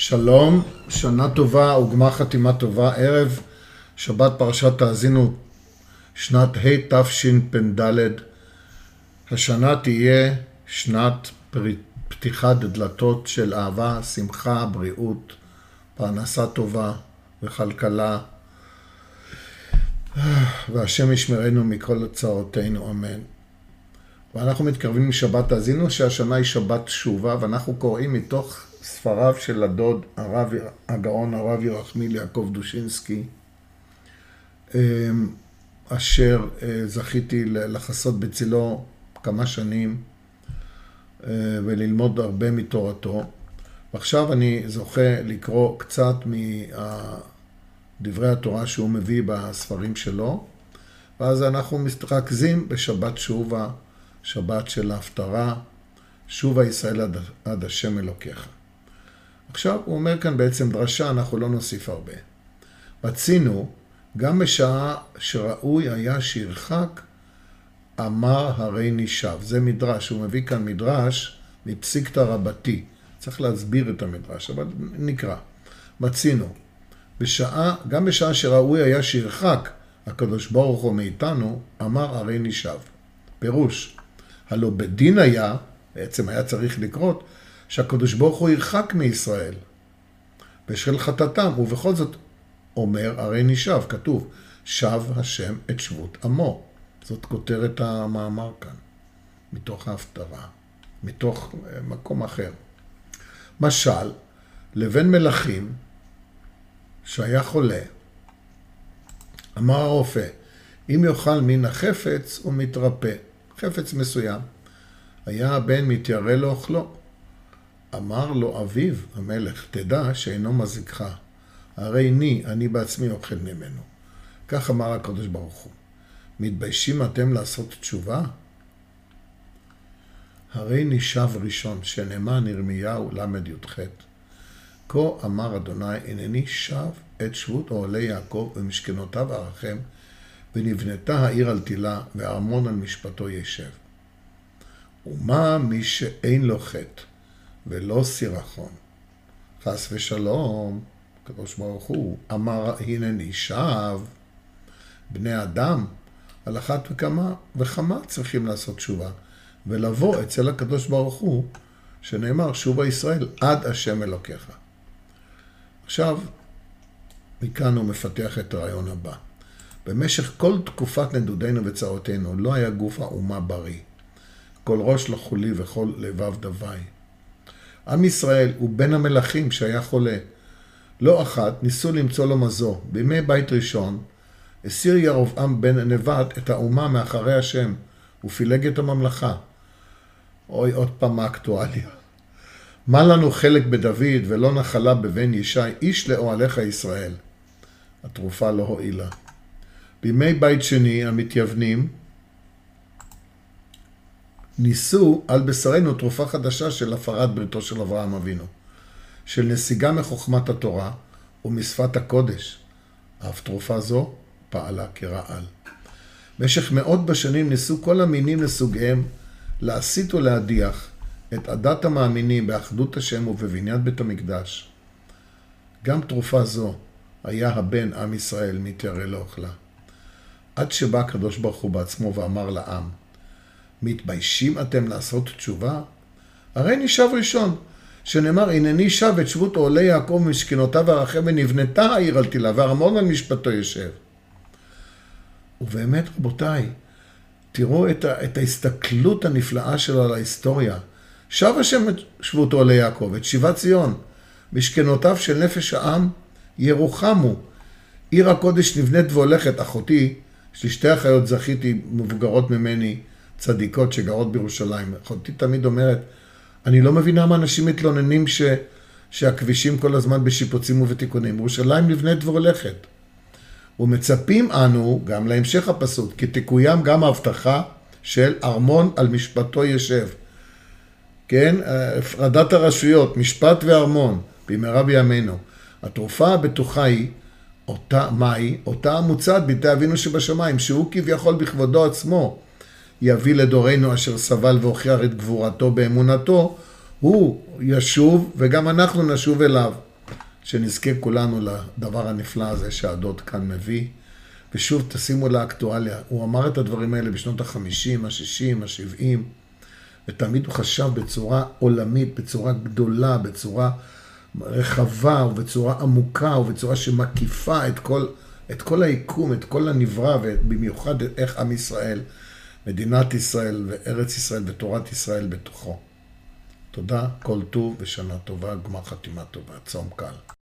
שלום, שנה טובה וגמר חתימה טובה, ערב שבת פרשת תאזינו, שנת התשפ"ד. השנה תהיה שנת פתיחת דלתות של אהבה, שמחה, בריאות, פרנסה טובה וכלכלה, והשם ישמרנו מכל צרותינו, אמן. ואנחנו מתקרבים לשבת תאזינו, שהשנה היא שבת תשובה, ואנחנו קוראים מתוך ספריו של הדוד הרב הגאון הרב יחזקאל יעקב דושינסקי, אשר זכיתי לחסות בצילו כמה שנים וללמוד הרבה מתורתו. ועכשיו אני זוכה לקרוא קצת מדברי התורה שהוא מביא בספרים שלו, ואז אנחנו מתרכזים בשבת שובה, שבת של ההפטרה, שובה ישראל עד השם אלוקיך. עכשיו הוא אומר כאן בעצם דרשה, אנחנו לא נוסיף הרבה. מצינו, גם בשעה שראוי היה שירחק, אמר הרי נשב. זה מדרש, הוא מביא כאן מדרש מפסיקתא רבתי. צריך להסביר את המדרש, אבל נקרא. מצינו, גם בשעה שראוי היה שירחק, הקדוש ברוך הוא מאיתנו, אמר הרי נשב. פירוש, הלא בדין היה, בעצם היה צריך לקרות, שהקדוש ברוך הוא ירחק מישראל בשל חטאתם, ובכל זאת אומר הרי נשב, כתוב שב השם את שבות עמו. זאת כותרת המאמר כאן מתוך ההפטרה, מתוך מקום אחר. משל לבן מלכים שהיה חולה, אמר הרופא, אם יאכל מן החפץ הוא מתרפא. חפץ מסוים, היה הבן מתיירא לאוכלו. אמר לו אביו המלך, תדע שאינו מזיקך, הרי אני בעצמי אוכל ממנו. כך אמר הקדוש ברוך הוא, מתביישים אתם לעשות תשובה? הרי נשב ראשון, שנאמר ירמיהו ל"ח, כה אמר אדוני, הנני שב את שבות אוהלי יעקב ומשכנותיו ארחם, ונבנתה העיר על תילה, והארמון על משפטו ישב. ומה מי שאין לו חטא ולא סירחון, חס ושלום, הקדוש ברוך הוא אמר הנני שב. בני אדם על אחת וכמה צריכים לעשות תשובה ולבוא אצל הקדוש ברוך הוא, שנאמר שובה ישראל עד השם אלוקיך. עכשיו מכאן הוא מפתח את הרעיון הבא. במשך כל תקופת נדודינו וצרותינו לא היה גוף האומה בריא, כל ראש לחולי וכל לבב דווי. עם ישראל ובן המלכים שהיה חולה, לא אחת ניסו למצוא לו מזור. בימי בית ראשון הסיר ירובעם בן ענבט את האומה מאחרי השם ופילג את הממלכה. אוי, עוד פעם האקטואליה. מה לנו חלק בדוד ולא נחלה בבן ישי, איש לאוהליך ישראל. התרופה לא הועילה. בימי בית שני המתייוונים ניסו על בשרנו תרופה חדשה של הפרת בריתו של אברהם אבינו, של נסיגה מחוכמת התורה ומשפת הקודש. אף תרופה זו פעלה כרעל. במשך מאות בשנים ניסו כל המינים לסוגיהם להסית ולהדיח את עדת המאמינים באחדות השם ובבניין בית המקדש. גם תרופה זו היה הבן עם ישראל מתיירא לאוכלה. עד שבא הקדוש ברוך הוא בעצמו ואמר לעם, מתביישים אתם לעשות תשובה? הרי נשב ראשון, שנאמר הנני שב את שבות אוהלי יעקב משכנותיו ארחם, ונבנתה העיר על תילה והארמון על משפטו ישב. ובאמת רבותיי, תראו את ההסתכלות הנפלאה שלו על ההיסטוריה. שב השם את שבות אוהלי יעקב, את שיבת ציון, משכנותיו של נפש העם ירוחמו. עיר הקודש נבנית והולכת. אחותי, יש לי שתי אחיות, זכיתי, מבוגרות ממני, צדיקות שגרות בירושלים. אחותי תמיד אומרת, אני לא מבינה מה אנשים מתלוננים שהכבישים כל הזמן בשיפוצים ובתיקונים. ירושלים נבנית והולכת. ומצפים אנו, גם להמשך הפסוק, כי תקוים גם ההבטחה של ארמון על משפטו ישב. כן, הפרדת הרשויות, משפט וארמון, במהרה בימינו. התרופה הבטוחה היא, אותה המוצעת בידי אבינו שבשמיים, שהוא כביכול בכבודו עצמו יביא לדורנו אשר סבל והוכיח את גבורתו באמונתו, הוא ישוב וגם אנחנו נשוב אליו. שנזכה כולנו לדבר הנפלא הזה שהדוד כאן מביא. ושוב תשימו לאקטואליה, הוא אמר את הדברים האלה בשנות ה-50, ה-60, ה-70, ותמיד הוא חשב בצורה עולמית, בצורה גדולה, בצורה רחבה ובצורה עמוקה ובצורה שמקיפה את כל היקום, את כל הנברא, ובמיוחד איך עם ישראל, מדינת ישראל וארץ ישראל ותורת ישראל בתוכו. תודה, כל טוב ושנה טובה, גמר חתימה טובה, צום קל.